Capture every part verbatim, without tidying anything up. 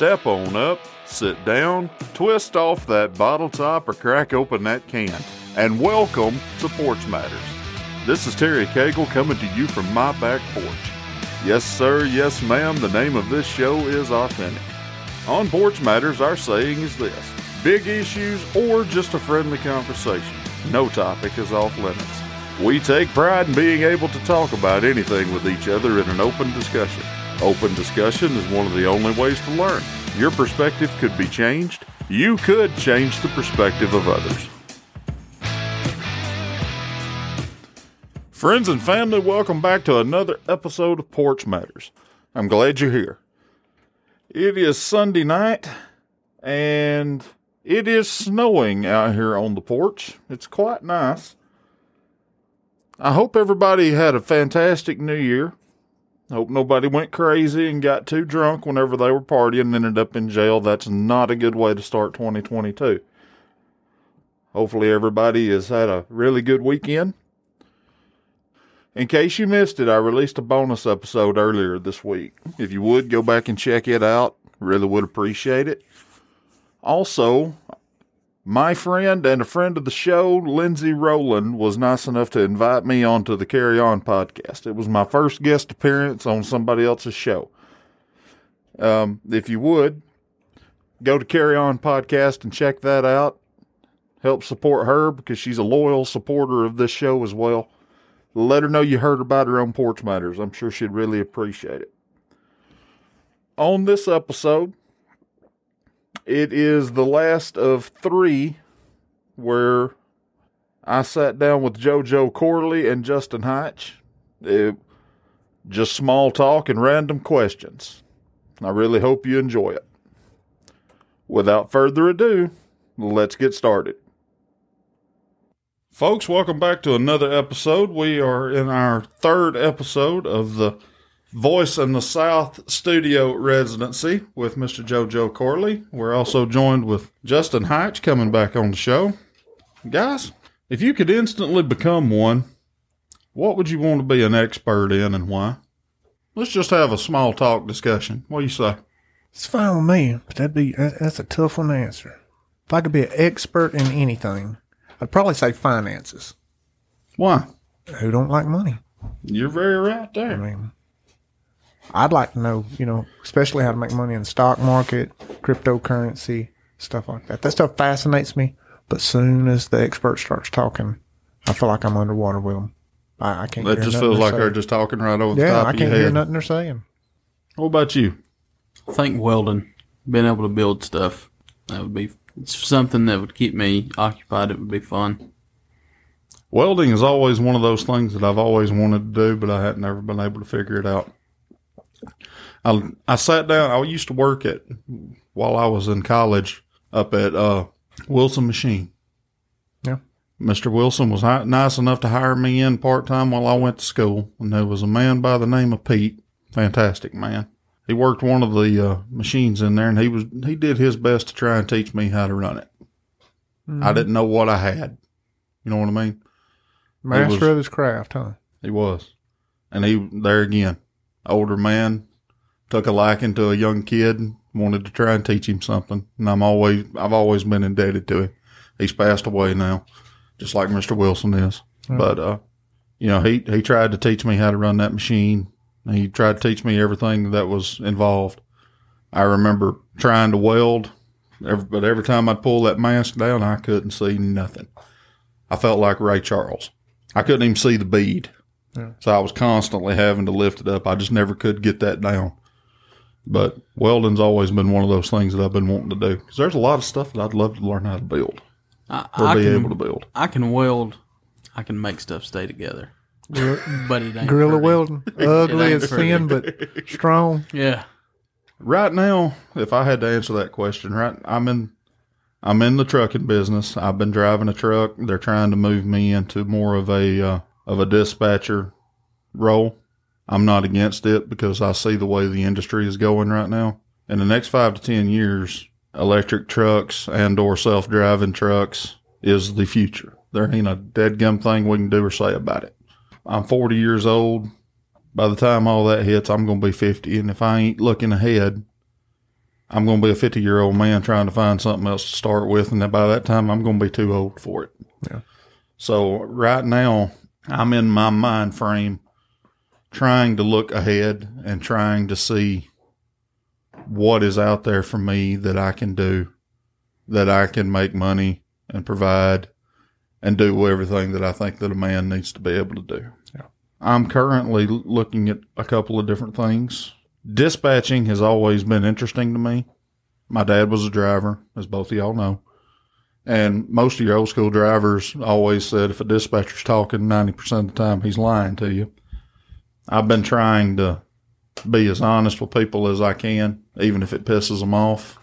Step on up, sit down, twist off that bottle top, or crack open that can. And welcome to Porch Matters. This is Terry Cagle coming to you from my back porch. Yes, sir, yes, ma'am, the name of this show is authentic. On Porch Matters, our saying is this: big issues or just a friendly conversation, no topic is off limits. We take pride in being able to talk about anything with each other in an open discussion. Open discussion is one of the only ways to learn. Your perspective could be changed. You could change the perspective of others. Friends and family, welcome back to another episode of Porch Matters. I'm glad you're here. It is Sunday night, and it is snowing out here on the porch. It's quite nice. I hope everybody had a fantastic New Year. I hope nobody went crazy and got too drunk whenever they were partying and ended up in jail. That's not a good way to start twenty twenty-two. Hopefully everybody has had a really good weekend. In case you missed it, I released a bonus episode earlier this week. If you would, go back and check it out. Really would appreciate it. Also, my friend and a friend of the show, Lindsay Rowland, was nice enough to invite me onto the Carry On Podcast. It was my first guest appearance on somebody else's show. Um, if you would, go to Carry On Podcast and check that out. Help support her because she's a loyal supporter of this show as well. Let her know you heard about her on Porch Matters. I'm sure she'd really appreciate it. On this episode, it is the last of three where I sat down with JoJo Corley and Justin Hyche. It, just small talk and random questions. I really hope you enjoy it. Without further ado, let's get started. Folks, welcome back to another episode. We are in our third episode of the Voice in the South Studio Residency with Mister JoJo Corley. We're also joined with Justin Hyche coming back on the show. Guys, if you could instantly become one, what would you want to be an expert in and why? Let's just have a small talk discussion. What do you say? It's fine with me, but that'd be, that's a tough one to answer. If I could be an expert in anything, I'd probably say finances. Why? Who don't like money? You're very right there. I mean, I'd like to know, you know, especially how to make money in the stock market, cryptocurrency, stuff like that. That stuff fascinates me. But soon as the expert starts talking, I feel like I'm underwater with them. I, I can't. That hear just feels like saying. They're just talking right over yeah, the top I of your head. Yeah, I can't hear nothing they're saying. What about you? I think welding, being able to build stuff, that would be something that would keep me occupied. It would be fun. Welding is always one of those things that I've always wanted to do, but I hadn't ever been able to figure it out. I I sat down. I used to work at, while I was in college, up at uh, Wilson Machine. Yeah. Mister Wilson was hi- nice enough to hire me in part-time while I went to school. And there was a man by the name of Pete. Fantastic man. He worked one of the uh, machines in there, and he was he did his best to try and teach me how to run it. Mm. I didn't know what I had. You know what I mean? Master was, of his craft, huh? He was. And he, there again, older man, took a liking to a young kid, wanted to try and teach him something. And I'm always, I've always been indebted to him. He's passed away now, just like Mister Wilson is. Mm. But, uh, you know, he, he tried to teach me how to run that machine. He tried to teach me everything that was involved. I remember trying to weld, but every time I'd pull that mask down, I couldn't see nothing. I felt like Ray Charles. I couldn't even see the bead. Yeah. So I was constantly having to lift it up. I just never could get that down. But welding's always been one of those things that I've been wanting to do because there's a lot of stuff that I'd love to learn how to build I, or I be can, able to build. I can weld. I can make stuff stay together. But it ain't gorilla pretty. Welding. Ugly as sin, but strong. Yeah. Right now, if I had to answer that question, right, I'm in, I'm in the trucking business. I've been driving a truck. They're trying to move me into more of a uh, of a dispatcher role. I'm not against it because I see the way the industry is going right now. In the next five to ten years, electric trucks and or self-driving trucks is the future. There ain't a dead gum thing we can do or say about it. I'm forty years old. By the time all that hits, I'm going to be fifty. And if I ain't looking ahead, I'm going to be a fifty-year-old man trying to find something else to start with, and by that time, I'm going to be too old for it. Yeah. So right now, I'm in my mind frame trying to look ahead and trying to see what is out there for me that I can do, that I can make money and provide and do everything that I think that a man needs to be able to do. Yeah. I'm currently looking at a couple of different things. Dispatching has always been interesting to me. My dad was a driver, as both of y'all know. And most of your old school drivers always said if a dispatcher's talking ninety percent of the time, he's lying to you. I've been trying to be as honest with people as I can, even if it pisses them off.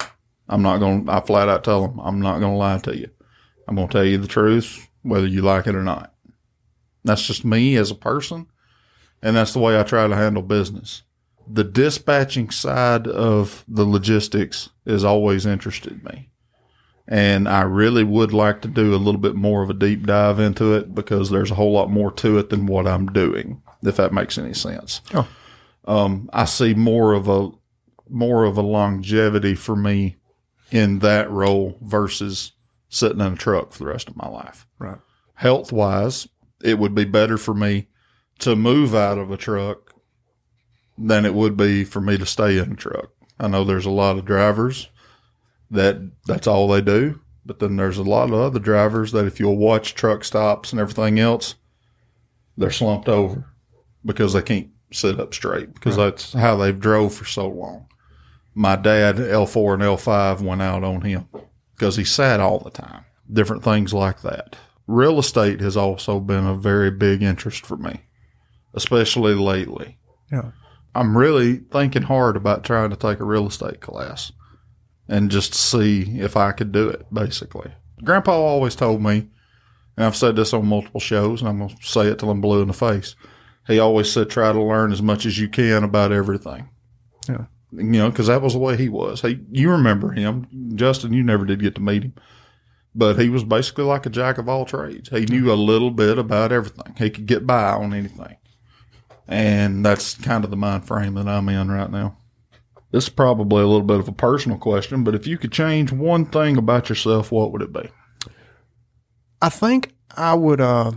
I'm not going to, I flat out tell them, I'm not going to lie to you. I'm going to tell you the truth, whether you like it or not. That's just me as a person, and that's the way I try to handle business. The dispatching side of the logistics has always interested me, and I really would like to do a little bit more of a deep dive into it because there's a whole lot more to it than what I'm doing, if that makes any sense. Oh. Um, I see more of a more of a longevity for me in that role versus sitting in a truck for the rest of my life. Right. Health-wise, it would be better for me to move out of a truck than it would be for me to stay in a truck. I know there's a lot of drivers that that's all they do, but then there's a lot of other drivers that if you'll watch truck stops and everything else, they're slumped over because they can't sit up straight because right. That's how they've drove for so long. My dad, L four and L five went out on him because he sat all the time, different things like that. Real estate has also been a very big interest for me, especially lately. Yeah. I'm really thinking hard about trying to take a real estate class and just see if I could do it, basically. Grandpa always told me, and I've said this on multiple shows, and I'm going to say it till I'm blue in the face. He always said, try to learn as much as you can about everything. Yeah. You know, because that was the way he was. He, you remember him. Justin, you never did get to meet him. But he was basically like a jack of all trades. He knew a little bit about everything. He could get by on anything. And that's kind of the mind frame that I'm in right now. This is probably a little bit of a personal question, but if you could change one thing about yourself, what would it be? I think I would, uh,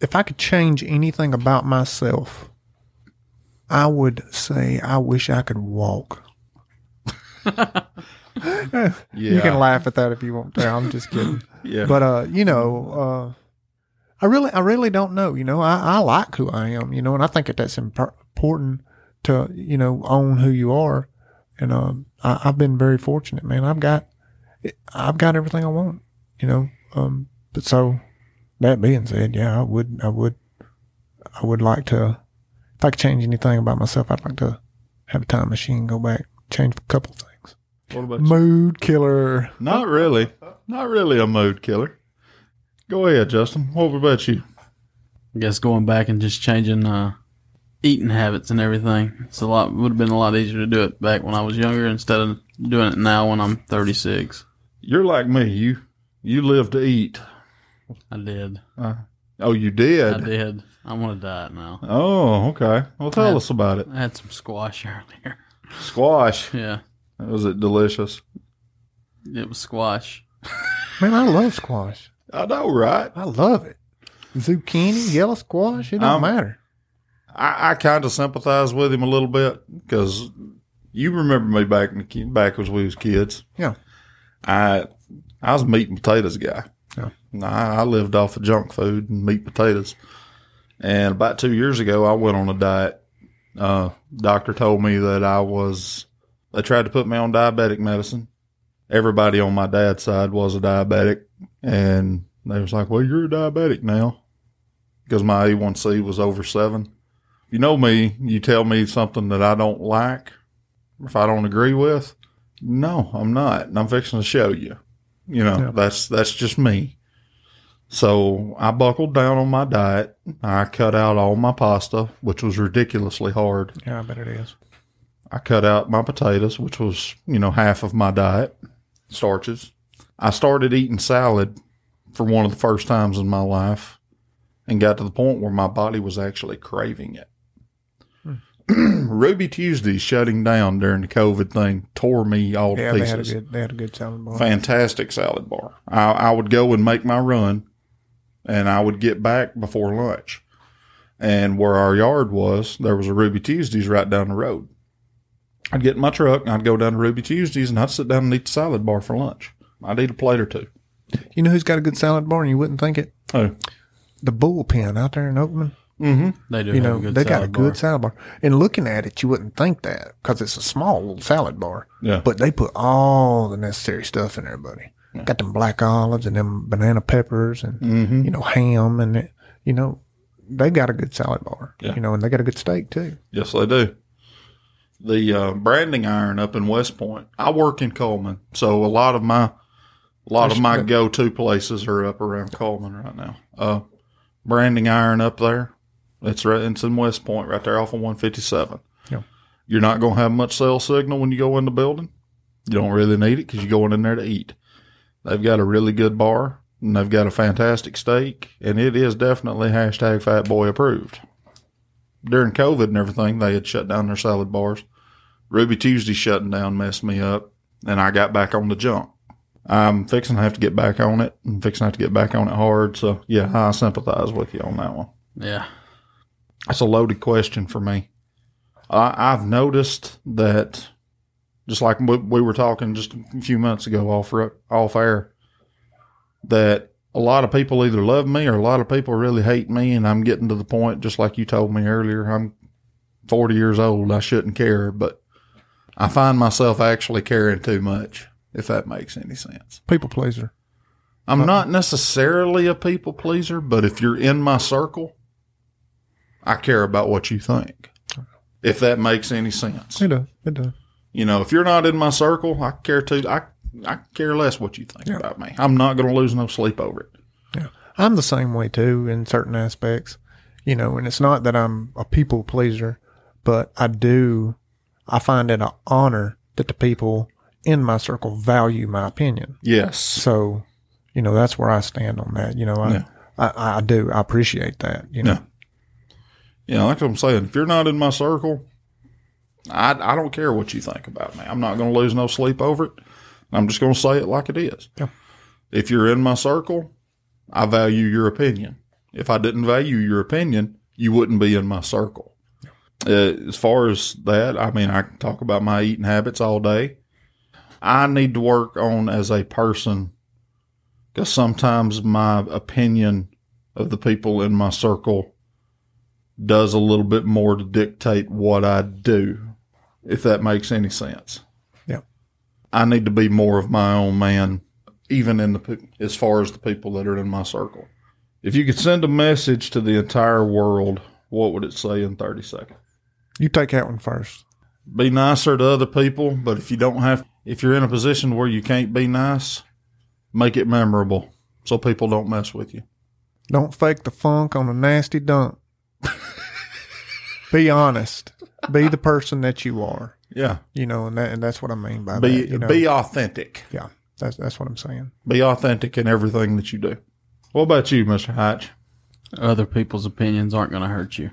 if I could change anything about myself, I would say I wish I could walk. Yeah. You can laugh at that if you want to. I'm just kidding. Yeah. But uh, you know, uh, I really, I really don't know. You know, I, I like who I am. You know, and I think that that's imp- important to you know own who you are. And um, I, I've been very fortunate, man. I've got, I've got everything I want. You know, um, but so that being said, yeah, I would, I would, I would like to. If I could change anything about myself, I'd like to have a time machine, go back, change a couple of things. What about mood you? Killer? Not really. Not really a mood killer. Go ahead, Justin. What about you? I guess going back and just changing uh, eating habits and everything. It's a lot. Would have been a lot easier to do it back when I was younger instead of doing it now when I'm thirty-six. You're like me. You you live to eat. I did. Uh, oh, you did? I did. I'm on a diet now. Oh, okay. Well, tell had, us about it. I had some squash earlier. Squash? Yeah. Was it delicious? It was squash. Man, I love squash. I know, right? I love it. Zucchini, yellow squash, it don't um, matter. I, I kind of sympathize with him a little bit because you remember me back in the, back when we was kids. Yeah. I I was a meat and potatoes guy. Yeah. I, I lived off of junk food and meat and potatoes. And about two years ago, I went on a diet. Uh, doctor told me that I was... They tried to put me on diabetic medicine. Everybody on my dad's side was a diabetic. And they was like, well, you're a diabetic now. Because my A one C was over seven. You know me, you tell me something that I don't like, if I don't agree with, no, I'm not. And I'm fixing to show you. You know, yeah. that's that's just me. So I buckled down on my diet. I cut out all my pasta, which was ridiculously hard. Yeah, I bet it is. I cut out my potatoes, which was, you know, half of my diet, starches. I started eating salad for one of the first times in my life and got to the point where my body was actually craving it. Hmm. Ruby Tuesday shutting down during the COVID thing tore me all yeah, to pieces. Yeah, they had a good, they had a good salad bar. Fantastic salad bar. I, I would go and make my run, and I would get back before lunch. And where our yard was, there was a Ruby Tuesday's right down the road. I'd get in my truck, and I'd go down to Ruby Tuesday's, and I'd sit down and eat the salad bar for lunch. I'd eat a plate or two. You know who's got a good salad bar, and you wouldn't think it? Who? The Bullpen out there in Oakman. Mm-hmm. They do. You have know, a good they got a bar. good salad bar. And looking at it, you wouldn't think that because it's a small salad bar. Yeah. But they put all the necessary stuff in there, buddy. Yeah. Got them black olives and them banana peppers and mm-hmm. you know ham and it, you know they got a good salad bar. Yeah. You know, and they got a good steak too. Yes, they do. The uh, Branding Iron up in West Point. I work in Coleman, so a lot of my a lot There's, of my go to places are up around Coleman right now. Uh, Branding Iron up there. It's right. It's in West Point, right there off of one fifty-seven. Yeah. You're not going to have much cell signal when you go in the building. You don't really need it because you're going in there to eat. They've got a really good bar, and they've got a fantastic steak, and it is definitely hashtag Fat Boy approved. During COVID and everything, they had shut down their salad bars. Ruby Tuesday shutting down messed me up, and I got back on the junk. I'm fixing to have to get back on it. I'm fixing to have to get back on it hard. So, yeah, I sympathize with you on that one. Yeah. That's a loaded question for me. I, I've noticed that, just like we, we were talking just a few months ago off, off air, that a lot of people either love me or a lot of people really hate me, and I'm getting to the point, just like you told me earlier, I'm forty years old, I shouldn't care, but I find myself actually caring too much, if that makes any sense. People pleaser. I'm uh-huh. not necessarily a people pleaser, but if you're in my circle, I care about what you think, if that makes any sense. It does. It does. You know, if you're not in my circle, I care too. I I care less what you think yeah. about me. I'm not going to lose no sleep over it. Yeah, I'm the same way too in certain aspects. You know, and it's not that I'm a people pleaser, but I do. I find it an honor that the people in my circle value my opinion. Yes. So, you know, that's where I stand on that. You know, I yeah. I, I do. I appreciate that. You know. Yeah. You know, like I'm saying, if you're not in my circle, I I don't care what you think about me. I'm not going to lose no sleep over it. I'm just going to say it like it is. Yeah. If you're in my circle, I value your opinion. If I didn't value your opinion, you wouldn't be in my circle. Yeah. Uh, as far as that, I mean, I can talk about my eating habits all day. I need to work on as a person because sometimes my opinion of the people in my circle does a little bit more to dictate what I do, if that makes any sense. Yeah. I need to be more of my own man, even in the as far as the people that are in my circle. If you could send a message to the entire world, what would it say in thirty seconds? You take that one first. Be nicer to other people, but if you don't have, if you're in a position where you can't be nice, make it memorable so people don't mess with you. Don't fake the funk on a nasty dunk. Be honest. Be the person that you are. Yeah. You know, and that, and that's what I mean by be, that. You know? Be authentic. Yeah. That's that's what I'm saying. Be authentic in everything that you do. What about you, Mister Hyche? Other people's opinions aren't going to hurt you.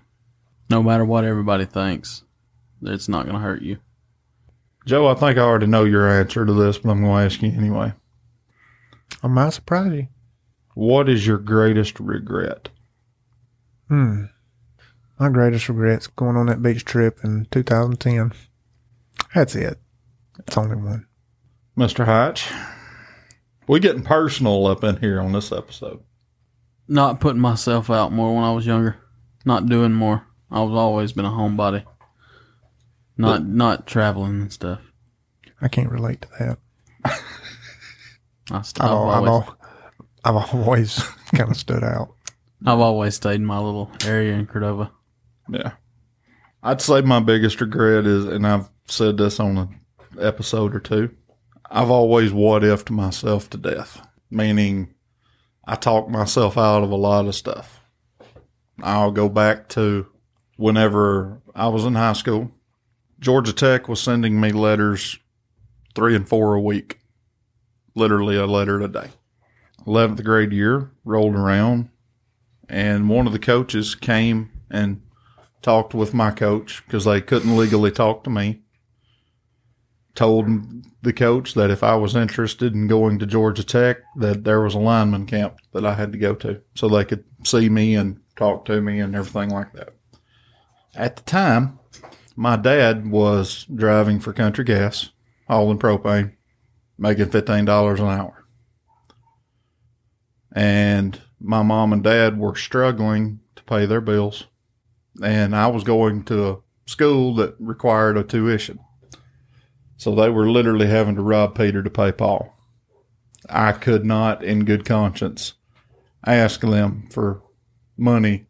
No matter what everybody thinks, it's not going to hurt you. Joe, I think I already know your answer to this, but I'm going to ask you anyway. I might surprise you. What is your greatest regret? Hmm. My greatest regret's going on that beach trip in two thousand ten. That's it. It's only one. Mister Hyche, we're getting personal up in here on this episode. Not putting myself out more when I was younger. Not doing more. I've always been a homebody. Not but, not traveling and stuff. I can't relate to that. I st- I've, I've always, I've, I've always kind of stood out. I've always stayed in my little area in Cordova. Yeah. I'd say my biggest regret is, and I've said this on an episode or two, I've always what-ifed myself to death, meaning I talk myself out of a lot of stuff. I'll go back to whenever I was in high school. Georgia Tech was sending me letters three and four a week, literally a letter a day. eleventh grade year rolled around, and one of the coaches came and talked with my coach because they couldn't legally talk to me. Told the coach that if I was interested in going to Georgia Tech, that there was a lineman camp that I had to go to so they could see me and talk to me and everything like that. At the time, my dad was driving for Country Gas, all in propane, making fifteen dollars an hour. And my mom and dad were struggling to pay their bills. And I was going to a school that required a tuition. So they were literally having to rob Peter to pay Paul. I could not, in good conscience, ask them for money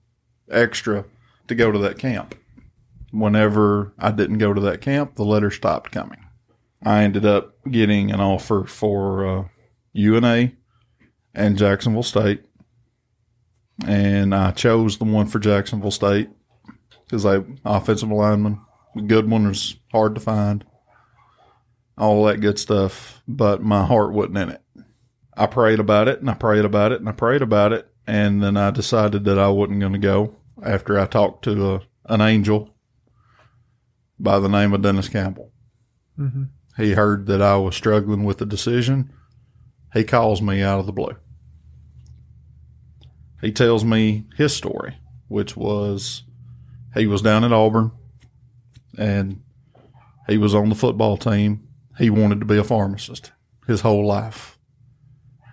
extra to go to that camp. Whenever I didn't go to that camp, the letters stopped coming. I ended up getting an offer for uh, U N A and Jacksonville State. And I chose the one for Jacksonville State because they offensive lineman. A good one is hard to find. All that good stuff, but my heart wasn't in it. I prayed about it, and I prayed about it, and I prayed about it, and then I decided that I wasn't going to go after I talked to a, an angel by the name of Dennis Campbell. Mm-hmm. He heard that I was struggling with the decision. He calls me out of the blue. He tells me his story, which was he was down at Auburn, and he was on the football team. He wanted to be a pharmacist his whole life.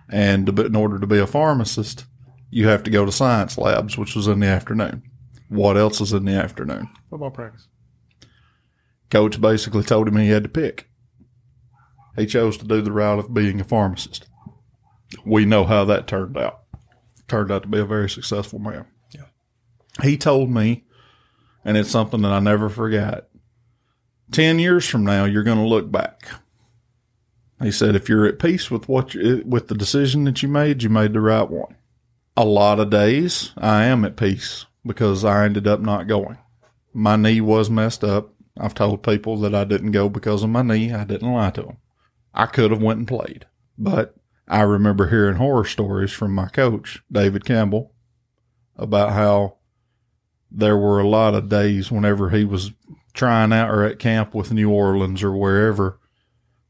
And to be, in order to be a pharmacist, you have to go to science labs, which was in the afternoon. What else is in the afternoon? Football practice. Coach basically told him he had to pick. He chose to do the route of being a pharmacist. We know how that turned out. Turned out to be a very successful man. Yeah. He told me, and it's something that I never forgot, ten years from now, you're going to look back. He said, if you're at peace with what you, with the decision that you made, you made the right one. A lot of days, I am at peace because I ended up not going. My knee was messed up. I've told people that I didn't go because of my knee. I didn't lie to them. I could have went and played. But I remember hearing horror stories from my coach, David Campbell, about how there were a lot of days whenever he was trying out or at camp with New Orleans or wherever,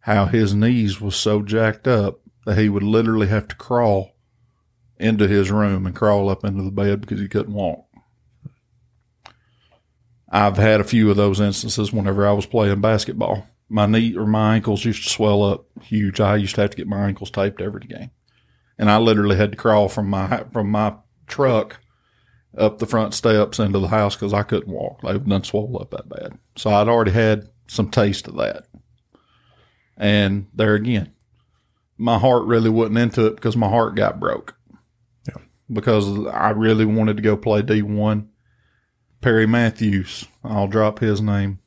how his knees was so jacked up that he would literally have to crawl into his room and crawl up into the bed because he couldn't walk. I've had a few of those instances whenever I was playing basketball. My knee or my ankles used to swell up huge. I used to have to get my ankles taped every game. And I literally had to crawl from my from my truck up the front steps into the house because I couldn't walk. They've done swole up that bad. So I'd already had some taste of that. And there again, my heart really wasn't into it because my heart got broke. Yeah. Because I really wanted to go play D one. Perry Matthews, I'll drop his name.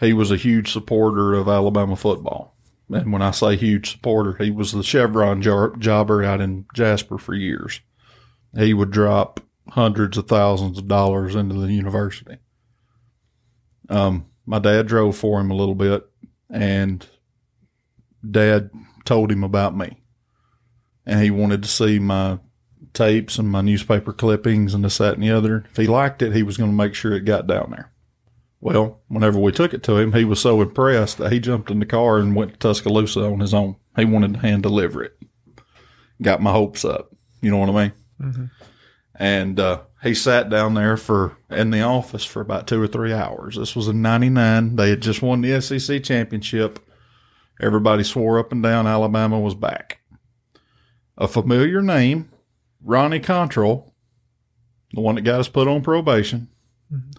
He was a huge supporter of Alabama football. And when I say huge supporter, he was the Chevron job- jobber out in Jasper for years. He would drop hundreds of thousands of dollars into the university. Um, my dad drove for him a little bit, and Dad told him about me. And he wanted to see my tapes and my newspaper clippings and this, that, and the other. If he liked it, he was going to make sure it got down there. Well, whenever we took it to him, he was so impressed that he jumped in the car and went to Tuscaloosa on his own. He wanted to hand deliver it. Got my hopes up. You know what I mean? Mm-hmm. And uh, he sat down there for in the office for about two or three hours. This was in ninety-nine. They had just won the S E C championship. Everybody swore up and down Alabama was back. A familiar name, Ronnie Control, the one that got us put on probation, mm-hmm.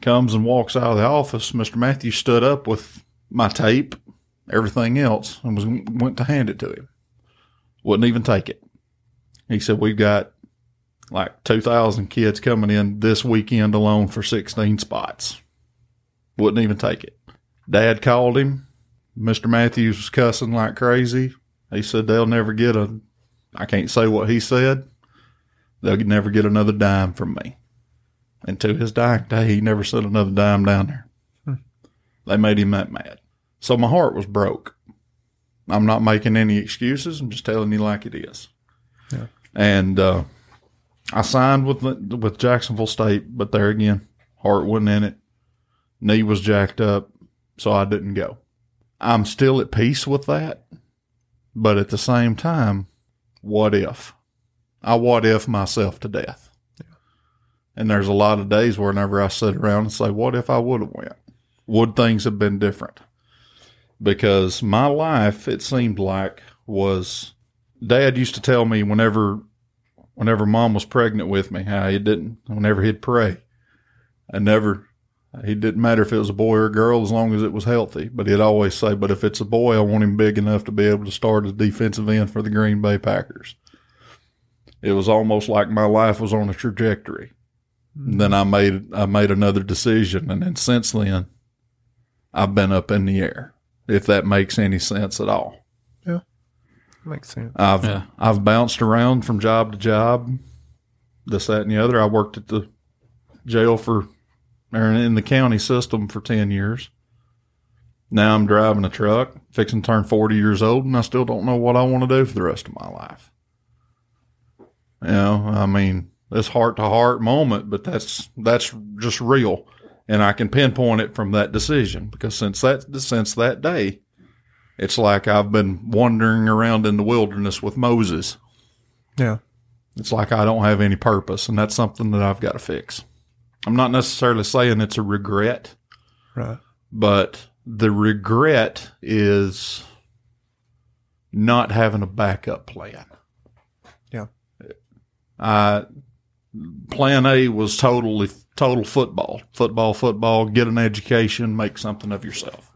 comes and walks out of the office. Mister Matthews stood up with my tape, everything else, and was went to hand it to him. Wouldn't even take it. He said, we've got like two thousand kids coming in this weekend alone for sixteen spots. Wouldn't even take it. Dad called him. Mister Matthews was cussing like crazy. He said they'll never get a, I can't say what he said. They'll never get another dime from me. And to his dying day, he never sent another dime down there. Hmm. They made him that mad. So my heart was broke. I'm not making any excuses. I'm just telling you like it is. Yeah. And, uh, I signed with with Jacksonville State, but there again, heart wasn't in it. Knee was jacked up, so I didn't go. I'm still at peace with that, but at the same time, what if? I what if myself to death. Yeah. And there's a lot of days where whenever I sit around and say, what if I would have went? Would things have been different? Because my life, it seemed like, was... Dad used to tell me whenever... Whenever Mom was pregnant with me, how he didn't, whenever he'd pray, I never, it didn't matter if it was a boy or a girl as long as it was healthy. But he'd always say, but if it's a boy, I want him big enough to be able to start as defensive end for the Green Bay Packers. It was almost like my life was on a trajectory. And then I made, I made another decision. And then since then, I've been up in the air, if that makes any sense at all. Makes sense. I've yeah. I've bounced around from job to job, this, that, and the other. I worked at the jail for, or in the county system for ten years. Now I'm driving a truck, fixing to turn forty years old, and I still don't know what I want to do for the rest of my life. You know, I mean, it's heart-to-heart moment, but that's that's just real, and I can pinpoint it from that decision because since that since that day. It's like I've been wandering around in the wilderness with Moses. Yeah. It's like I don't have any purpose, and that's something that I've got to fix. I'm not necessarily saying it's a regret. Right. But the regret is not having a backup plan. Yeah. I, plan A was totally total football. Football, football, get an education, make something of yourself.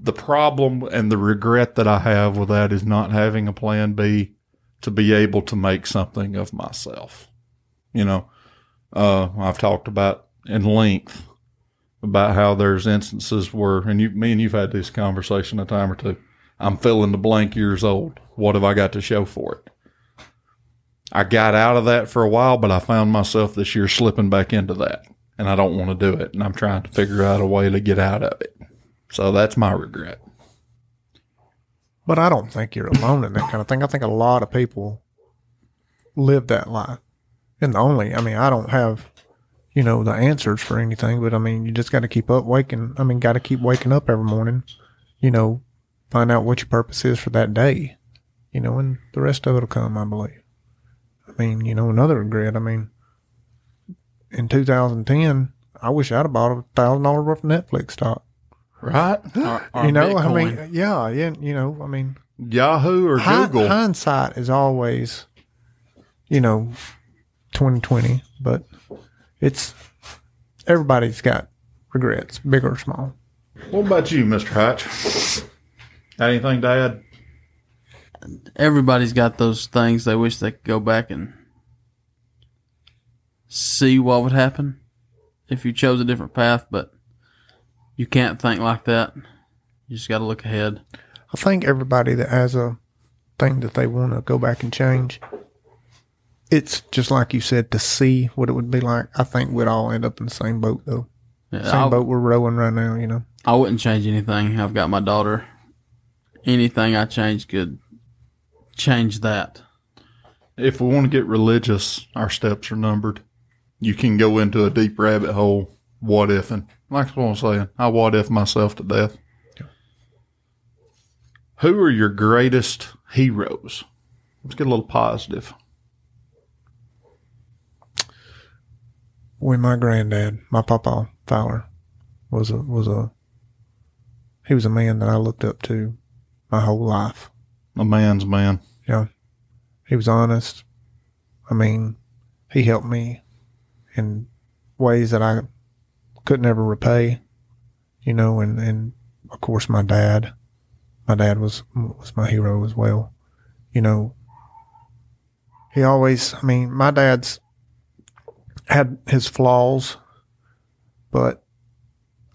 The problem and the regret that I have with that is not having a plan B to be able to make something of myself. You know, uh, I've talked about in length about how there's instances where, and you, me and you've had this conversation a time or two, I'm fill in the blank years old. What have I got to show for it? I got out of that for a while, but I found myself this year slipping back into that, and I don't want to do it, and I'm trying to figure out a way to get out of it. So that's my regret. But I don't think you're alone in that kind of thing. I think a lot of people live that life. And the only, I mean, I don't have, you know, the answers for anything, but I mean, you just got to keep up waking. I mean, got to keep waking up every morning, you know, find out what your purpose is for that day, you know, and the rest of it will come, I believe. I mean, you know, another regret, I mean, in two thousand ten, I wish I'd have bought a one thousand dollars worth of Netflix stock. Right, our, our you know, Bitcoin. I mean, yeah, yeah, you know, I mean, Yahoo or hind, Google. Hindsight is always, you know, twenty twenty, but it's everybody's got regrets, big or small. What about you, Mister Hyche? Got anything to add? Everybody's got those things they wish they could go back and see what would happen if you chose a different path, but. You can't think like that. You just got to look ahead. I think everybody that has a thing that they want to go back and change, it's just like you said, to see what it would be like. I think we'd all end up in the same boat, though. Yeah, same I'll, boat we're rowing right now, you know. I wouldn't change anything. I've got my daughter. Anything I change could change that. If we want to get religious, our steps are numbered. You can go into a deep rabbit hole, what if, and... Like what I'm saying, I what if myself to death. Yeah. Who are your greatest heroes? Let's get a little positive. When my granddad, my papa Fowler, was a was a he was a man that I looked up to my whole life. A man's man. Yeah. He was honest. I mean, he helped me in ways that I couldn't ever repay, you know, and, and of course my dad, my dad was, was my hero as well. You know, he always, I mean, my dad's had his flaws, but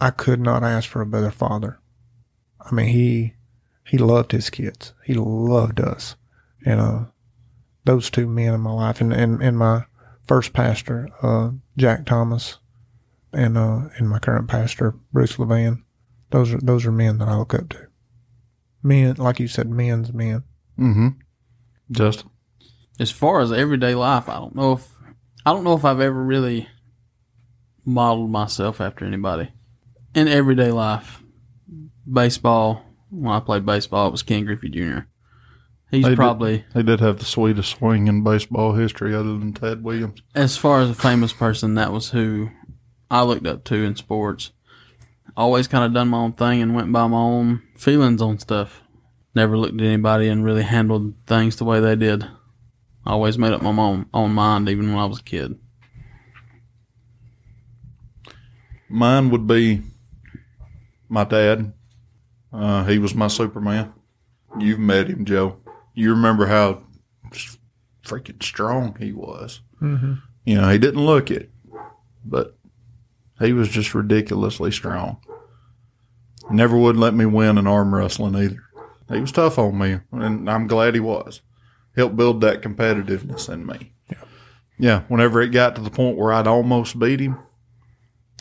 I could not ask for a better father. I mean, he, he loved his kids. He loved us. And, uh, those two men in my life and, and, and my first pastor, uh, Jack Thomas, and uh, and my current pastor, Bruce Levan, those are those are men that I look up to. Men, like you said, men's men. Mm-hmm. Justin? as far as everyday life, I don't know if I don't know if I've ever really modeled myself after anybody in everyday life. Baseball. When I played baseball, it was Ken Griffey Junior He's they probably did, they did have the sweetest swing in baseball history, other than Tad Williams. As far as a famous person, that was who I looked up to in sports. Always kind of done my own thing and went by my own feelings on stuff. Never looked at anybody and really handled things the way they did. I always made up my own, own mind, even when I was a kid. Mine would be my dad. Uh, he was my Superman. You've met him, Joe. You remember how freaking strong he was. Mm-hmm. You know, he didn't look it, but he was just ridiculously strong. Never would let me win in arm wrestling either. He was tough on me, and I'm glad he was. Helped build that competitiveness in me. Yeah. Yeah. Whenever it got to the point where I'd almost beat him,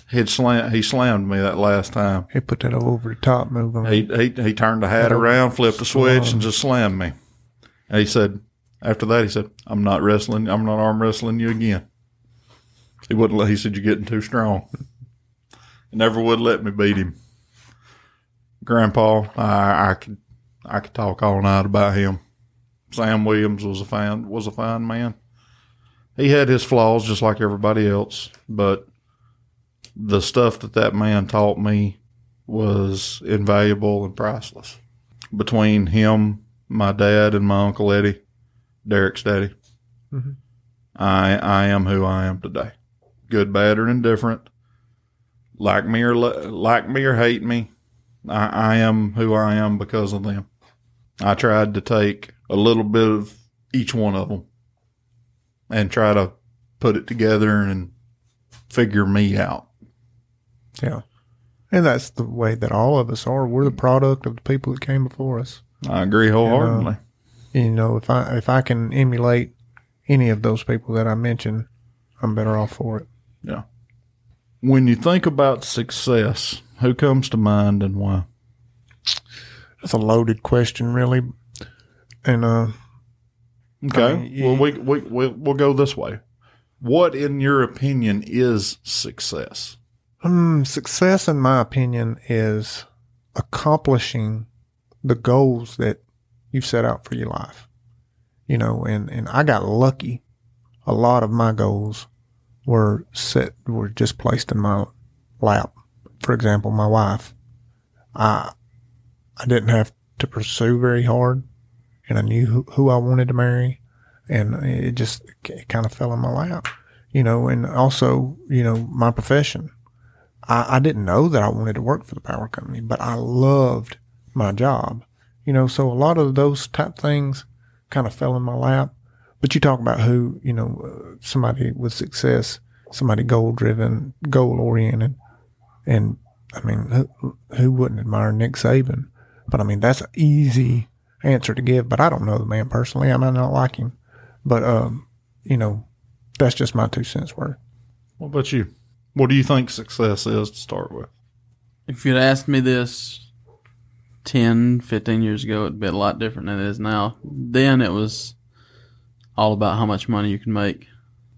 he'd slam, he slammed me that last time. He put that over the top move on. He he, he turned the hat that around, flipped the switch, and just slammed me. And he said, after that, he said, I'm not wrestling. I'm not arm wrestling you again. He wouldn't let, he said, you're getting too strong. He never would let me beat him. Grandpa, I, I could I could talk all night about him. Sam Williams was a fine was a fine man. He had his flaws just like everybody else, but the stuff that that man taught me was invaluable and priceless. Between him, my dad, and my Uncle Eddie, Derek's daddy, mm-hmm. I I am who I am today. Good, bad, or indifferent, like me or like me or hate me, I, I am who I am because of them. I tried to take a little bit of each one of them and try to put it together and figure me out. Yeah. And that's the way that all of us are. We're the product of the people that came before us. I agree wholeheartedly. And, uh, you know, if I, if I can emulate any of those people that I mentioned, I'm better off for it. Yeah. When you think about success, who comes to mind and why? That's a loaded question, really. And uh, okay, I mean, yeah. well, we we we'll, we'll go this way. What, in your opinion, is success? Um, success, in my opinion, is accomplishing the goals that you've set out for your life. You know, and, and I got lucky. A lot of my goals were set were just placed in my lap. For example, my wife. I I didn't have to pursue very hard. And I knew who, who I wanted to marry, and it just it kind of fell in my lap, you know. And also, you know, my profession. I, I didn't know that I wanted to work for the power company, but I loved my job, you know. So a lot of those type things kind of fell in my lap. But you talk about who, you know, somebody with success, somebody goal-driven, goal-oriented, and I mean, who, who wouldn't admire Nick Saban? But I mean, that's an easy answer to give, but I don't know the man personally. I might not like him, but um, you know, that's just my two cents worth. What about you? What do you think success is to start with? If you'd asked me this ten, fifteen years ago, it'd be a lot different than it is now. Then it was all about how much money you can make.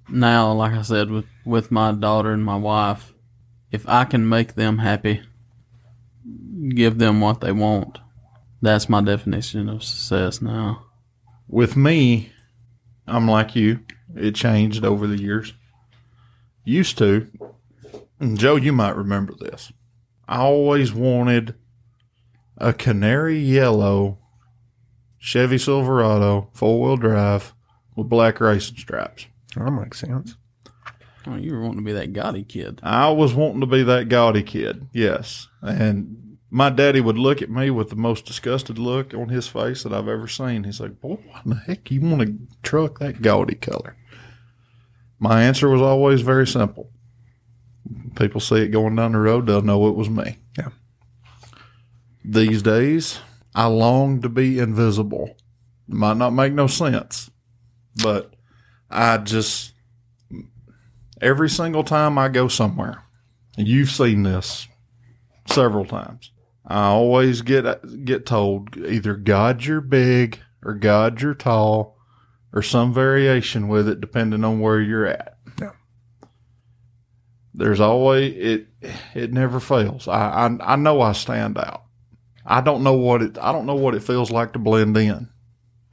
Now, like I said, with, with my daughter and my wife, if I can make them happy, give them what they want, that's my definition of success now. With me, I'm like you. It changed over the years. Used to, and Joe, you might remember this. I always wanted a canary yellow Chevy Silverado four-wheel drive with black racing stripes. That makes sense. Oh, you were wanting to be that gaudy kid. I was wanting to be that gaudy kid, yes. And my daddy would look at me with the most disgusted look on his face that I've ever seen. He's like, boy, why in the heck you want a truck that gaudy color? My answer was always very simple. People see it going down the road, they'll know it was me. Yeah. These days, I long to be invisible. Might not make no sense, but I just, every single time I go somewhere, and you've seen this several times, I always get get told either, God, you're big, or God, you're tall, or some variation with it depending on where you're at. Yeah. There's always, it it never fails. I, I I know I stand out. I don't know what it I don't know what it feels like to blend in.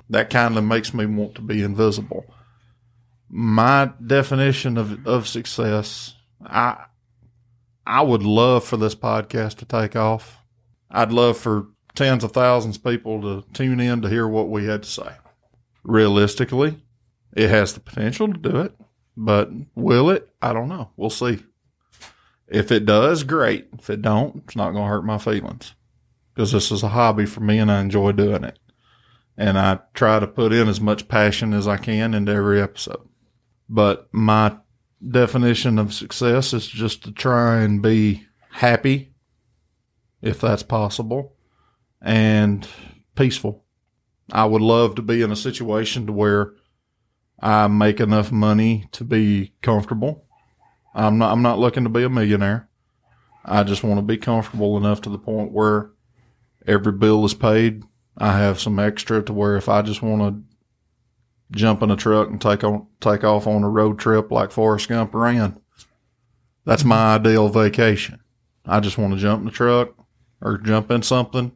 That kind of makes me want to be invisible. My definition of, of success, I I would love for this podcast to take off. I'd love for tens of thousands of people to tune in to hear what we had to say. Realistically, it has the potential to do it, but will it? I don't know. We'll see. If it does, great. If it don't, it's not going to hurt my feelings because this is a hobby for me and I enjoy doing it. And I try to put in as much passion as I can into every episode. But my definition of success is just to try and be happy, if that's possible, and peaceful. I would love to be in a situation to where I make enough money to be comfortable. I'm not, I'm not looking to be a millionaire. I just want to be comfortable enough to the point where every bill is paid. I have some extra to where if I just want to jump in a truck and take on, take off on a road trip like Forrest Gump ran, that's my ideal vacation. I just want to jump in a truck or jump in something,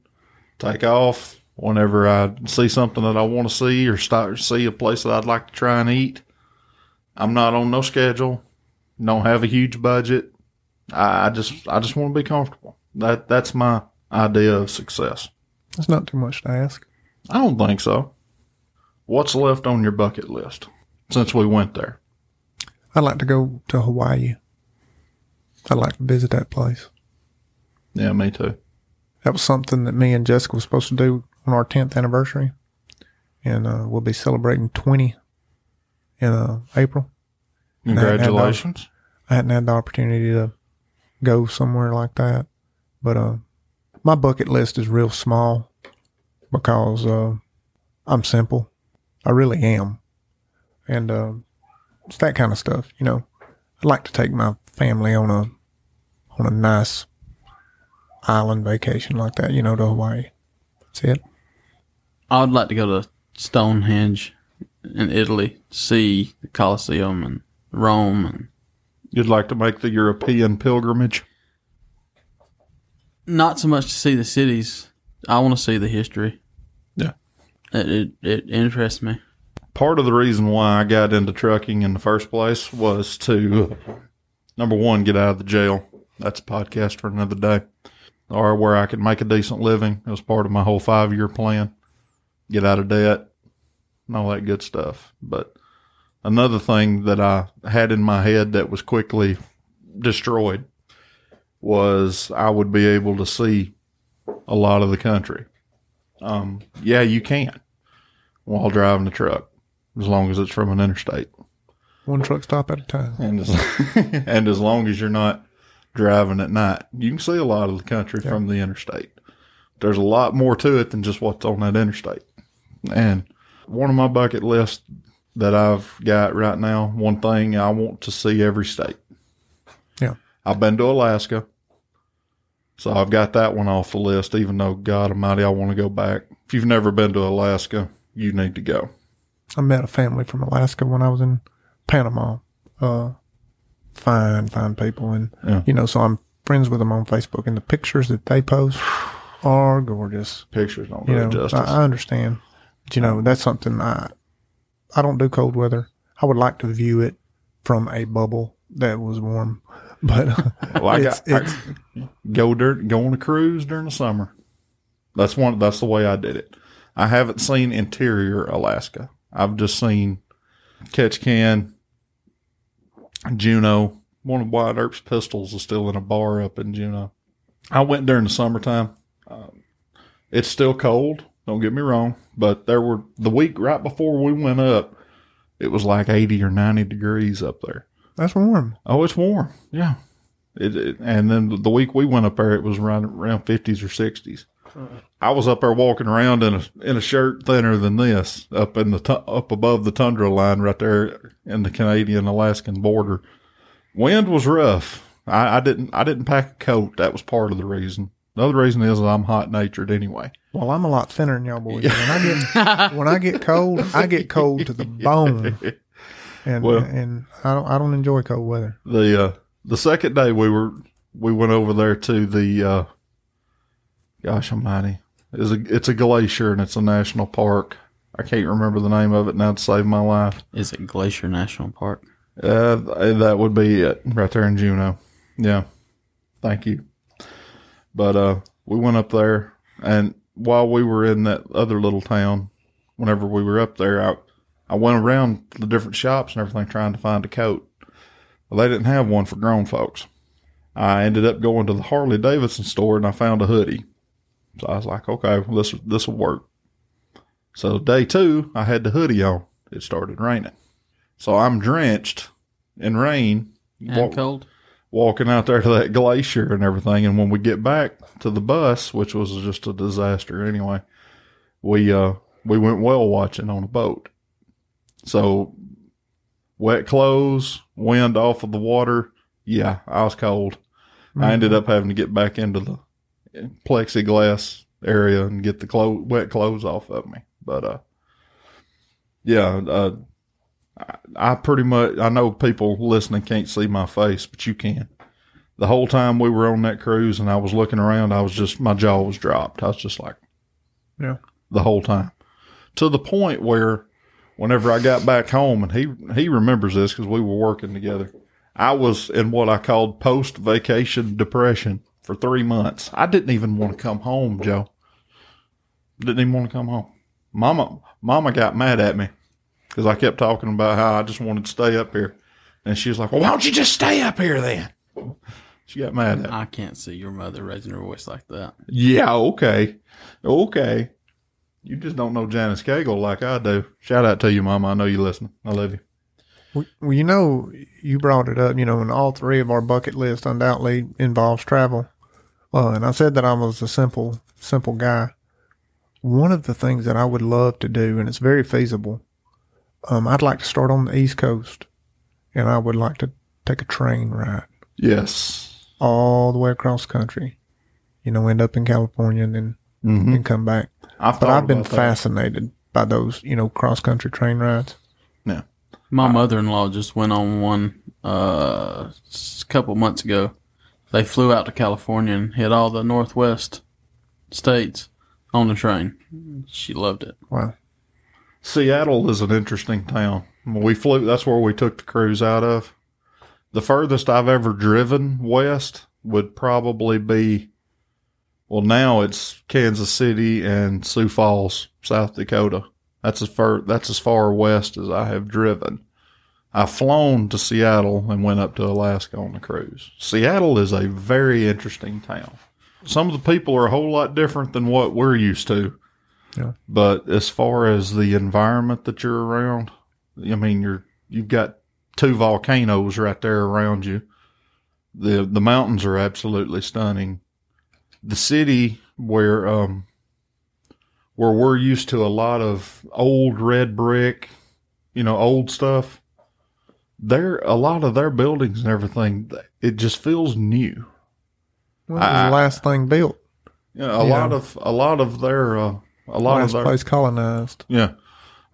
take off whenever I see something that I want to see or start see a place that I'd like to try and eat. I'm not on no schedule, don't have a huge budget. I just I just want to be comfortable. That that's my idea of success. That's not too much to ask. I don't think so. What's left on your bucket list since we went there? I'd like to go to Hawaii. I'd like to visit that place. Yeah, me too. That was something that me and Jessica were supposed to do on our tenth anniversary. And uh, we'll be celebrating twenty in uh, April. Congratulations. I hadn't, the, I hadn't had the opportunity to go somewhere like that. But... Uh, my bucket list is real small because uh, I'm simple. I really am. And uh, it's that kind of stuff, you know. I'd like to take my family on a on a nice island vacation like that, you know, to Hawaii. That's it. I'd like to go to Stonehenge in Italy, see the Colosseum and Rome. And you'd like to make the European pilgrimage? Not so much to see the cities. I want to see the history. Yeah. It, it it interests me. Part of the reason why I got into trucking in the first place was to, number one, get out of the jail. That's a podcast for another day. Or where I could make a decent living. It was part of my whole five-year plan. Get out of debt and all that good stuff. But another thing that I had in my head that was quickly destroyed was I would be able to see a lot of the country. Um, yeah, you can while driving the truck, as long as it's from an interstate. One truck stop at a time. And as, and as long as you're not driving at night, you can see a lot of the country yeah. from the interstate. There's a lot more to it than just what's on that interstate. And one of my bucket lists that I've got right now, one thing I want to see every state. Yeah. I've been to Alaska, so I've got that one off the list, even though, God almighty, I want to go back. If you've never been to Alaska, you need to go. I met a family from Alaska when I was in Panama. Uh, fine, fine people. And, yeah. you know, so I'm friends with them on Facebook, and the pictures that they post are gorgeous. Pictures don't do you know, justice. I, I understand. But, you know, that's something I, I don't do cold weather. I would like to view it from a bubble that was warm. But uh, well, I it's, got, it's, I go dirt, go on a cruise during the summer. That's one. That's the way I did it. I haven't seen interior Alaska. I've just seen Ketchikan, Juneau. One of Wyatt Earp's pistols is still in a bar up in Juneau. I went during the summertime. Um, it's still cold. Don't get me wrong, but there were the week right before we went up, it was like eighty or ninety degrees up there. That's warm. Oh, it's warm. Yeah. It, it, and then the week we went up there, it was around, around fifties or sixties. Uh-uh. I was up there walking around in a in a shirt thinner than this, up in the tu- up above the tundra line, right there in the Canadian-Alaskan border. Wind was rough. I, I didn't I didn't pack a coat. That was part of the reason. The other reason is I'm hot-natured anyway. Well, I'm a lot thinner than y'all boys. When I get when I get cold, I get cold to the bone, and well, and I don't I don't enjoy cold weather. The uh, the second day we were we went over there to the uh, gosh almighty, is a it's a glacier and it's a national park. I can't remember the name of it now to save my life. Is it Glacier National Park? Uh, that would be it right there in Juneau. Yeah, thank you. But uh, we went up there, and while we were in that other little town, whenever we were up there, I I went around the different shops and everything trying to find a coat. Well, they didn't have one for grown folks. I ended up going to the Harley Davidson store, and I found a hoodie. So I was like, okay, well, this this will work. So day two, I had the hoodie on. It started raining. So I'm drenched in rain. And walk- cold. Walking out there to that glacier and everything. And when we get back to the bus, which was just a disaster anyway, we uh, we went whale watching on a boat. So wet clothes, wind off of the water. Yeah, I was cold. Mm-hmm. I ended up having to get back into the plexiglass area and get the clo- wet clothes off of me. But uh, yeah, uh, I pretty much, I know people listening can't see my face, but you can. The whole time we were on that cruise and I was looking around, I was just, my jaw was dropped. I was just like, yeah, the whole time. To the point where whenever I got back home, and he, he remembers this because we were working together, I was in what I called post-vacation depression for three months. I didn't even want to come home, Joe. Didn't even want to come home. Mama, Mama got mad at me. Because I kept talking about how I just wanted to stay up here. And she was like, well, why don't you just stay up here then? She got mad at me. I can't see your mother raising her voice like that. Yeah, okay. Okay. You just don't know Janice Cagle like I do. Shout out to you, Mama. I know you listen. I love you. Well, you know, you brought it up, you know, and all three of our bucket list undoubtedly involves travel. Uh, and I said that I was a simple, simple guy. One of the things that I would love to do, and it's very feasible, Um, I'd like to start on the East Coast, and I would like to take a train ride. Yes. All the way across country, you know, end up in California and then mm-hmm. and come back. I've but I've been fascinated that. by those, you know, cross-country train rides. Yeah. My I, mother-in-law just went on one uh, a couple months ago. They flew out to California and hit all the Northwest states on the train. She loved it. Wow. Seattle is an interesting town. We flew, that's where we took the cruise out of. The furthest I've ever driven west would probably be, well, now it's Kansas City and Sioux Falls, South Dakota. That's as far, that's as far west as I have driven. I've flown to Seattle and went up to Alaska on the cruise. Seattle is a very interesting town. Some of the people are a whole lot different than what we're used to. Yeah. But as far as the environment that you're around, I mean, you're, you've got two volcanoes right there around you. The The mountains are absolutely stunning. The city where, um, where we're used to a lot of old red brick, you know, old stuff, there, a lot of their buildings and everything, it just feels new. What was I, the last thing built? You know, a yeah. lot of, a lot of their, uh, A lot Last of their place colonized. Yeah.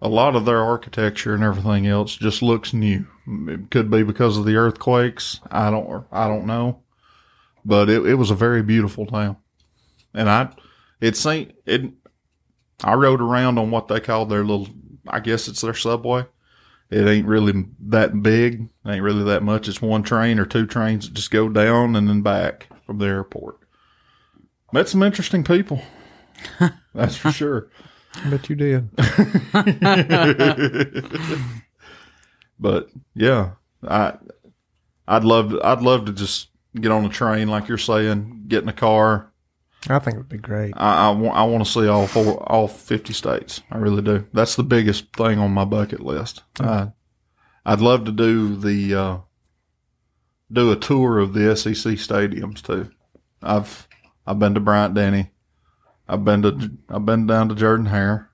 A lot of their architecture and everything else just looks new. It could be because of the earthquakes. I don't I don't know. But it, it was a very beautiful town. And I it seemed it I rode around on what they call their little, I guess it's their subway. It ain't really that big. It ain't really that much. It's one train or two trains that just go down and then back from the airport. Met some interesting people. That's for sure. I bet you did. But yeah, I, I'd love to, I'd love to just get on a train, like you're saying, get in a car. I think it would be great. I, I want, I want to see all four, all fifty states. I really do. That's the biggest thing on my bucket list. Mm-hmm. I, I'd love to do the, uh, do a tour of the S E C stadiums too. I've, I've been to Bryant-Denny. I've been to I've been down to Jordan-Hare.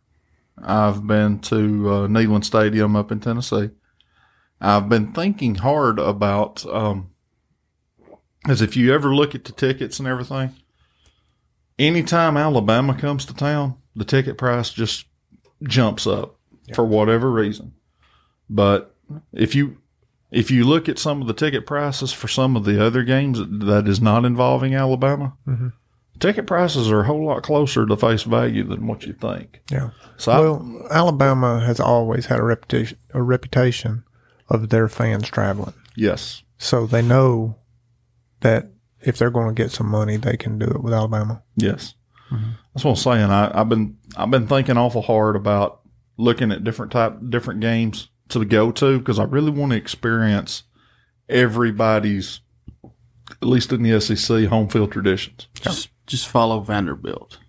I've been to uh, Neyland Stadium up in Tennessee. I've been thinking hard about um, as if you ever look at the tickets and everything, anytime Alabama comes to town, the ticket price just jumps up yeah. for whatever reason. But if you if you look at some of the ticket prices for some of the other games that is not involving Alabama, mm-hmm. ticket prices are a whole lot closer to face value than what you think. Yeah. So well, I, Alabama has always had a reputation a reputation of their fans traveling. Yes. So they know that if they're going to get some money, they can do it with Alabama. Yes. Mm-hmm. That's what I'm saying. I, I've been I've been thinking awful hard about looking at different type different games to go to because I really want to experience everybody's, at least in the S E C, home field traditions. Just yeah. just follow Vanderbilt.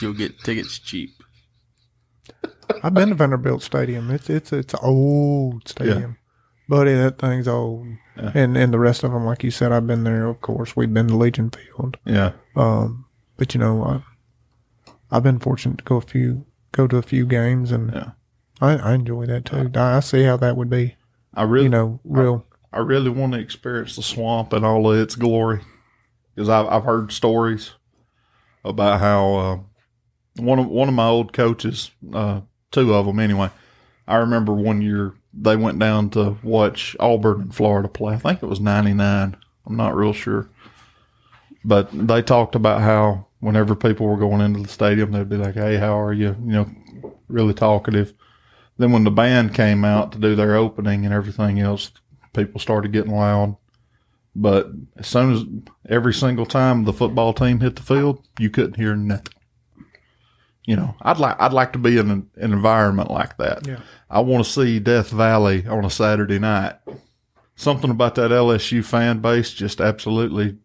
You'll get tickets cheap. I've been to Vanderbilt Stadium. It's it's it's an old stadium. Yeah. Buddy, that thing's old. Yeah. And and the rest of them, like you said, I've been there, of course. We've been to Legion Field. Yeah. Um, but, you know, I, I've been fortunate to go a few, go to a few games, and yeah. I, I enjoy that, too. I, I see how that would be, I really, you know, real. I, I really want to experience the swamp and all of its glory because I've, I've heard stories about how uh, one, of, one of my old coaches, uh, two of them anyway, I remember one year they went down to watch Auburn and Florida play. I think it was ninety-nine. I'm not real sure. But they talked about how whenever people were going into the stadium, they'd be like, hey, how are you? You know, really talkative. Then when the band came out to do their opening and everything else, people started getting loud. But as soon as every single time the football team hit the field, you couldn't hear nothing. You know, I'd like I'd like to be in an, an environment like that. Yeah. I want to see Death Valley on a Saturday night. Something about that L S U fan base just absolutely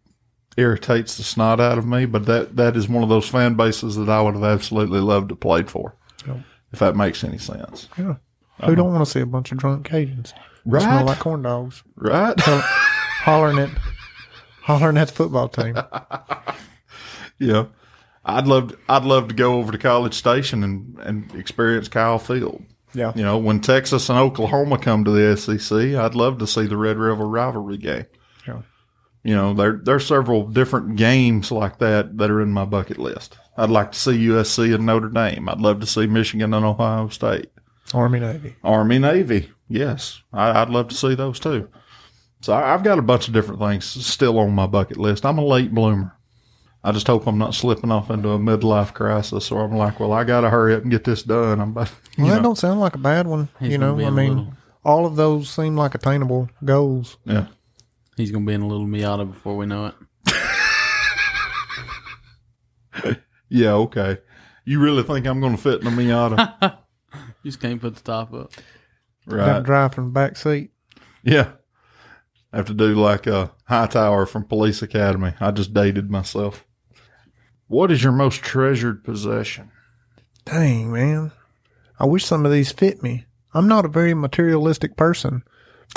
irritates the snot out of me. But that, that is one of those fan bases that I would have absolutely loved to play for, yeah. if that makes any sense. Yeah, who um, don't want to see a bunch of drunk Cajuns? Right, smell like corn dogs. Right, so, hollering at hollering at the football team. yeah. I'd love I'd love to go over to College Station and, and experience Kyle Field. Yeah. You know, when Texas and Oklahoma come to the S E C, I'd love to see the Red River rivalry game. Yeah. You know, there there's several different games like that that are in my bucket list. I'd like to see U S C and Notre Dame. I'd love to see Michigan and Ohio State. Army Navy. Army Navy. Yes. I, I'd love to see those too. So I, I've got a bunch of different things still on my bucket list. I'm a late bloomer. I just hope I'm not slipping off into a midlife crisis, or I'm like, well, I got to hurry up and get this done. I'm about, well, that know. Don't sound like a bad one. He's you know, I mean, little... all of those seem like attainable goals. Yeah. He's going to be in a little Miata before we know it. yeah, okay. You really think I'm going to fit in a Miata? You just can't put the top up. Right. Got to drive from the back seat. Yeah. I have to do like a Hightower from Police Academy. I just dated myself. What is your most treasured possession? Dang, man. I wish some of these fit me. I'm not a very materialistic person.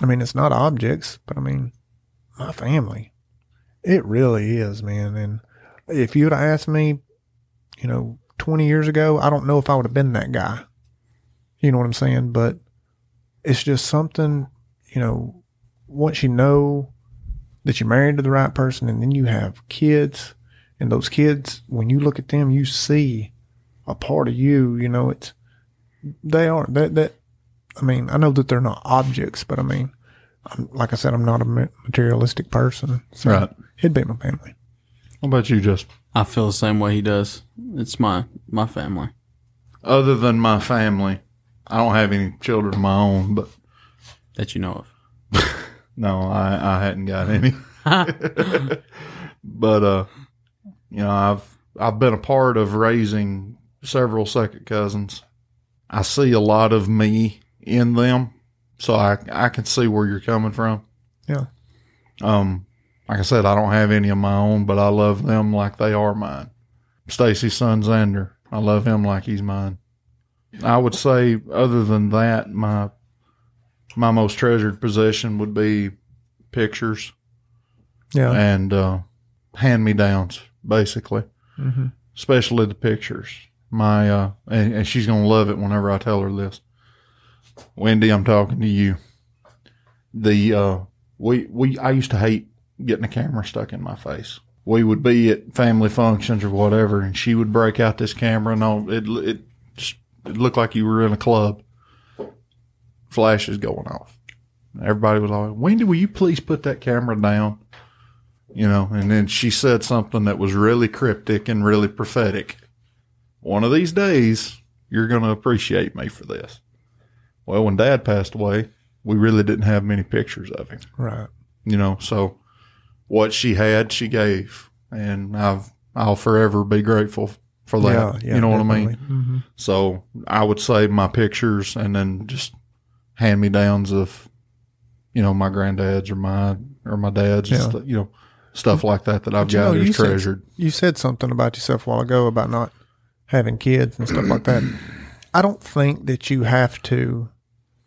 I mean, it's not objects, but I mean, my family. It really is, man. And if you would have asked me, you know, twenty years ago, I don't know if I would have been that guy. You know what I'm saying? But it's just something, you know, once you know that you're married to the right person and then you have kids, and those kids, when you look at them, you see a part of you, you know, it's, they are that, that, I mean, I know that they're not objects, but I mean, I'm, like I said, I'm not a materialistic person. So right. It'd be my family. What about you, Justin? I feel the same way he does. It's my, my family. Other than my family, I don't have any children of my own, but. That you know of. No, I, I hadn't got any. But, uh, you know, I've I've been a part of raising several second cousins. I see a lot of me in them, so I I can see where you're coming from. Yeah. Um, like I said, I don't have any of my own, but I love them like they are mine. Stacy's son Xander, I love him like he's mine. I would say, other than that, my my most treasured possession would be pictures. Yeah. And uh, hand-me-downs, basically. Mm-hmm. Especially the pictures. My uh, and, and she's going to love it whenever I tell her this. Wendy, I'm talking to you. The uh, we we I used to hate getting a camera stuck in my face. We would be at family functions or whatever, and she would break out this camera, and all, it, it, just, it looked like you were in a club. Flashes going off. Everybody was like, "Wendy, will you please put that camera down?" You know, and then she said something that was really cryptic and really prophetic. "One of these days, you're going to appreciate me for this." Well, when Dad passed away, we really didn't have many pictures of him. Right. You know, so what she had, she gave. And I've, I'll forever be grateful for that. Yeah, yeah, you know definitely. What I mean? Mm-hmm. So I would save my pictures and then just hand-me-downs of, you know, my granddad's or my, or my dad's, yeah. st- you know, stuff like that that I've but, got you know, is treasured. Said, you said something about yourself a while ago about not having kids and stuff like that. I don't think that you have to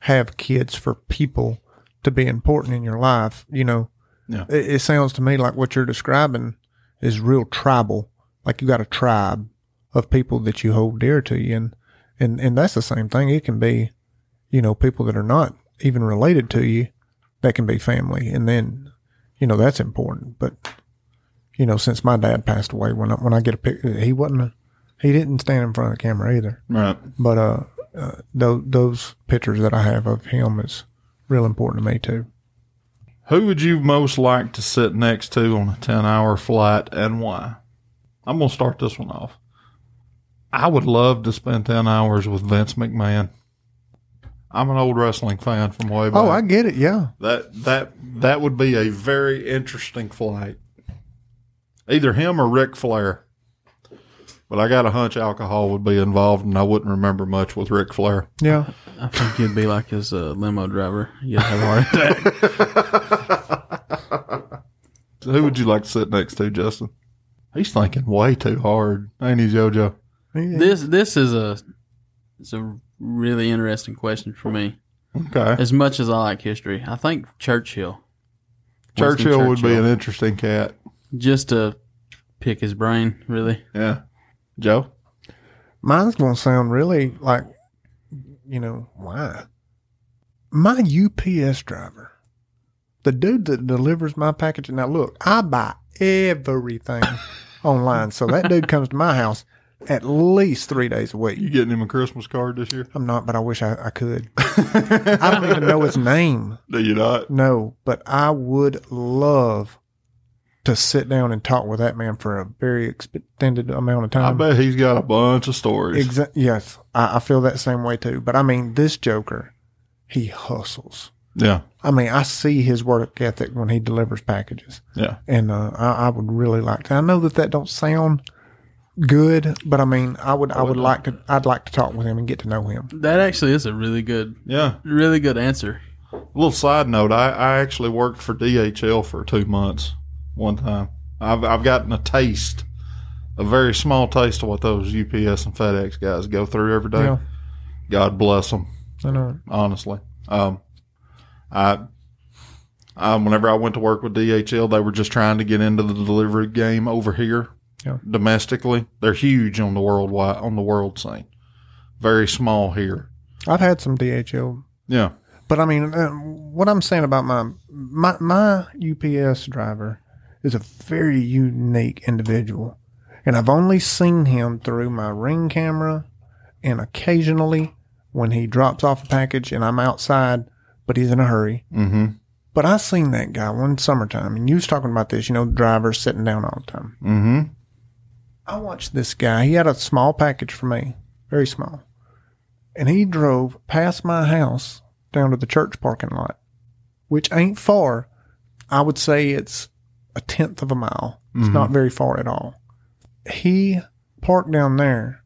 have kids for people to be important in your life. You know, yeah. it, it sounds to me like what you're describing is real tribal. Like you got a tribe of people that you hold dear to you. And, and, and that's the same thing. It can be, you know, people that are not even related to you that can be family. And then, you know, that's important. But, you know, since my dad passed away, when I, when I get a picture, he wasn't a, he didn't stand in front of the camera either. Right. But uh, uh, th- those pictures that I have of him is real important to me too. Who would you most like to sit next to on a ten-hour flight and why? I'm going to start this one off. I would love to spend ten hours with Vince McMahon. I'm an old wrestling fan from way back. Oh, I get it, yeah. That that that would be a very interesting flight. Either him or Ric Flair. But I got a hunch alcohol would be involved, and I wouldn't remember much with Ric Flair. Yeah. I think you'd be like his uh, limo driver. You'd have a heart attack. So who would you like to sit next to, Justin? He's thinking way too hard, ain't he, JoJo? Yeah. This this is a it's a really interesting question for me. Okay. As much as I like history, I think Churchill. Churchill, Churchill would be an interesting cat. Just to pick his brain, really. Yeah. Joe? Mine's going to sound really like, you know, why? My U P S driver, the dude that delivers my package. Now, look, I buy everything online. So that dude comes to my house at least three days a week. You getting him a Christmas card this year? I'm not, but I wish I, I could. I don't even know his name. Do you not? No, but I would love to sit down and talk with that man for a very extended amount of time. I bet he's got a bunch of stories. Exa- yes, I, I feel that same way too. But I mean, this joker, he hustles. Yeah. I mean, I see his work ethic when he delivers packages. Yeah. And uh, I, I would really like to. I know that that don't sound good, but I mean, I would, I would like to, I'd like to talk with him and get to know him. That actually is a really good, yeah, really good answer. A little side note: I, I actually worked for D H L for two months. One time, I've I've gotten a taste, a very small taste of what those U P S and FedEx guys go through every day. Yeah. God bless them. I know. Honestly, um, I, I whenever I went to work with D H L, they were just trying to get into the delivery game over here. Yeah. Domestically, they're huge on the worldwide on the world scene. Very small here. I've had some D H L. Yeah, but I mean, uh, what I'm saying about my my my U P S driver is a very unique individual, and I've only seen him through my Ring camera, and occasionally when he drops off a package and I'm outside, but he's in a hurry. Mm-hmm. But I seen that guy one summertime, and you was talking about this, you know, drivers sitting down all the time. Mm-hmm. I watched this guy. He had a small package for me, very small. And he drove past my house down to the church parking lot, which ain't far. I would say it's a tenth of a mile. It's mm-hmm. not very far at all. He parked down there.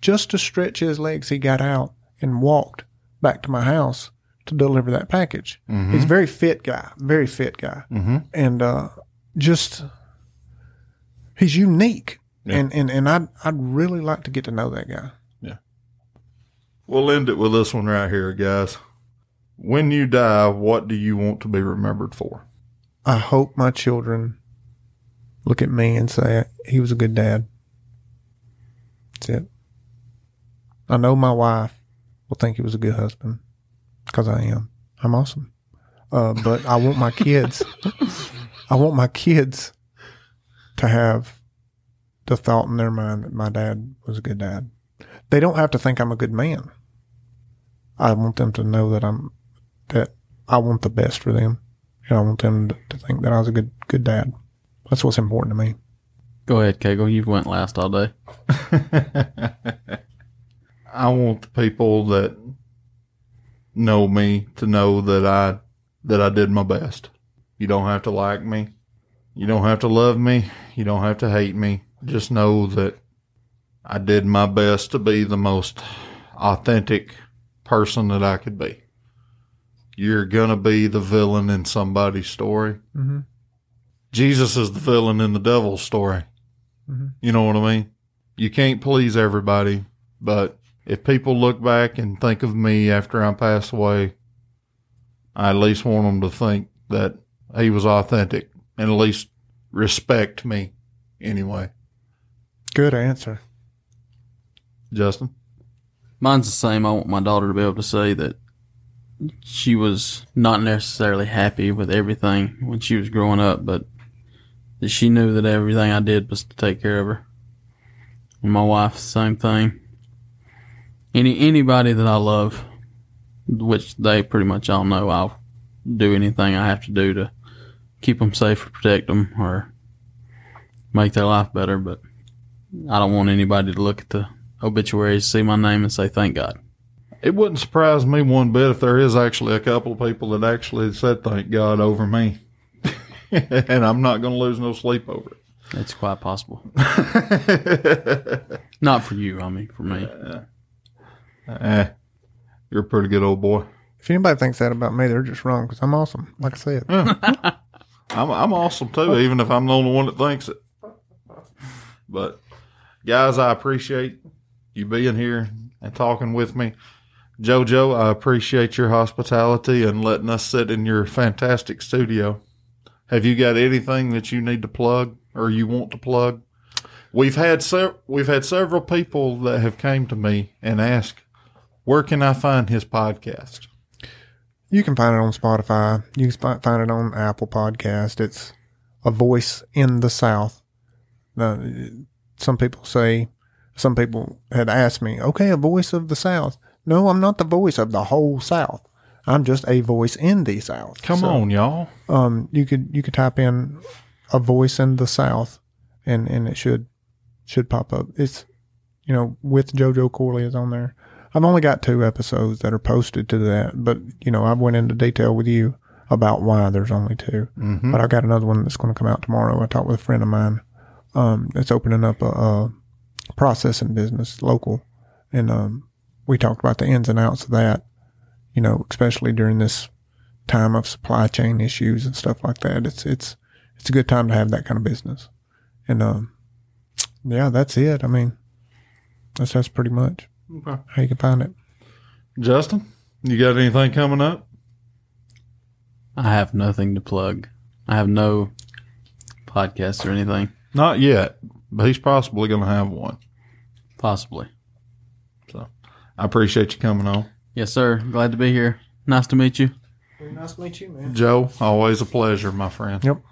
Just to stretch his legs, he got out and walked back to my house to deliver that package. Mm-hmm. He's a very fit guy, very fit guy. Mm-hmm. And uh, just, he's unique. Yeah. And, and and I'd I'd really like to get to know that guy. Yeah. We'll end it with this one right here, guys. When you die, what do you want to be remembered for? I hope my children look at me and say, he was a good dad. That's it. I know my wife will think he was a good husband because I am. I'm awesome. Uh, but I want my kids... I want my kids to have the thought in their mind that my dad was a good dad. They don't have to think I'm a good man. I want them to know that I'm, that I want the best for them. And I want them to, to think that I was a good, good dad. That's what's important to me. Go ahead, Cagle. You've went last all day. I want the people that know me to know that I, that I did my best. You don't have to like me. You don't have to love me. You don't have to hate me. Just know that I did my best to be the most authentic person that I could be. You're going to be the villain in somebody's story. Mm-hmm. Jesus is the villain in the devil's story. Mm-hmm. You know what I mean? You can't please everybody, but if people look back and think of me after I pass away, I at least want them to think that he was authentic and at least respect me anyway. Good answer. Justin? Mine's the same. I want my daughter to be able to say that she was not necessarily happy with everything when she was growing up, but that she knew that everything I did was to take care of her. And my wife, same thing. Any anybody that I love, which they pretty much all know, I'll do anything I have to do to keep them safe or protect them or make their life better, but I don't want anybody to look at the obituaries, see my name, and say, thank God. It wouldn't surprise me one bit if there is actually a couple of people that actually said thank God over me. And I'm not going to lose no sleep over it. That's quite possible. Not for you, I mean, for me. Uh, uh, you're a pretty good old boy. If anybody thinks that about me, they're just wrong because I'm awesome, like I said. Yeah. I'm, I'm awesome, too, even if I'm the only one that thinks it. But, guys, I appreciate you being here and talking with me. JoJo, I appreciate your hospitality and letting us sit in your fantastic studio. Have you got anything that you need to plug or you want to plug? We've had se- we've had several people that have came to me and asked, where can I find his podcast? You can find it on Spotify. You can find it on Apple Podcast. It's A Voice in the South. Uh, some people say, some people had asked me, okay, a voice of the South. No, I'm not the voice of the whole South. I'm just a voice in the South. Come so, on, y'all. Um, you could you could type in A Voice in the South, and, and it should should pop up. It's, you know, with JoJo Corley is on there. I've only got two episodes that are posted to that, but, you know, I went into detail with you about why there's only two. Mm-hmm. But I got another one that's going to come out tomorrow. I talked with a friend of mine um, that's opening up a, a processing business local, and um, we talked about the ins and outs of that, you know, especially during this time of supply chain issues and stuff like that. It's it's it's a good time to have that kind of business. And, um, yeah, that's it. I mean, that's, that's pretty much. Okay. How you can find it. Justin, you got anything coming up? I have nothing to plug. I have no podcast or anything. Not yet, but he's possibly going to have one. Possibly. So, I appreciate you coming on. Yes, sir. Glad to be here. Nice to meet you. Very nice to meet you, man. Joe, always a pleasure, my friend. Yep.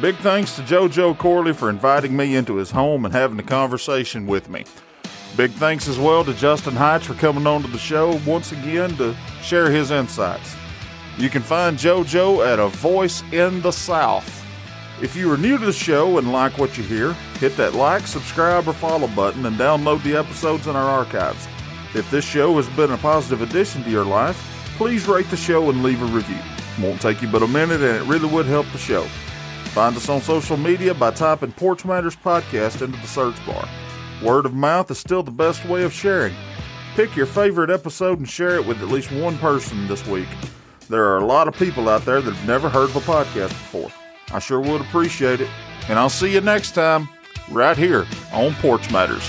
Big thanks to JoJo Corley for inviting me into his home and having a conversation with me. Big thanks as well to Justin Hyche for coming on to the show once again to share his insights. You can find JoJo at A Voice in the South. If you are new to the show and like what you hear, hit that like, subscribe, or follow button and download the episodes in our archives. If this show has been a positive addition to your life, please rate the show and leave a review. It won't take you but a minute and it really would help the show. Find us on social media by typing Porch Matters Podcast into the search bar. Word of mouth is still the best way of sharing. Pick your favorite episode and share it with at least one person this week. There are a lot of people out there that have never heard of a podcast before. I sure would appreciate it. And I'll see you next time, right here on Porch Matters.